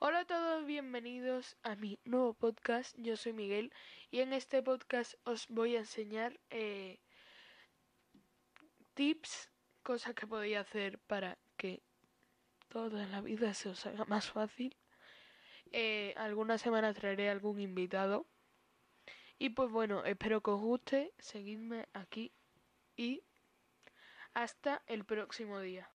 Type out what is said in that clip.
Hola a todos, bienvenidos a mi nuevo podcast. Yo soy Miguel y en este podcast os voy a enseñar tips, cosas que podéis hacer para que todo en la vida se os haga más fácil. Alguna semana traeré algún invitado. Y pues bueno, espero que os guste, seguidme aquí y hasta el próximo día.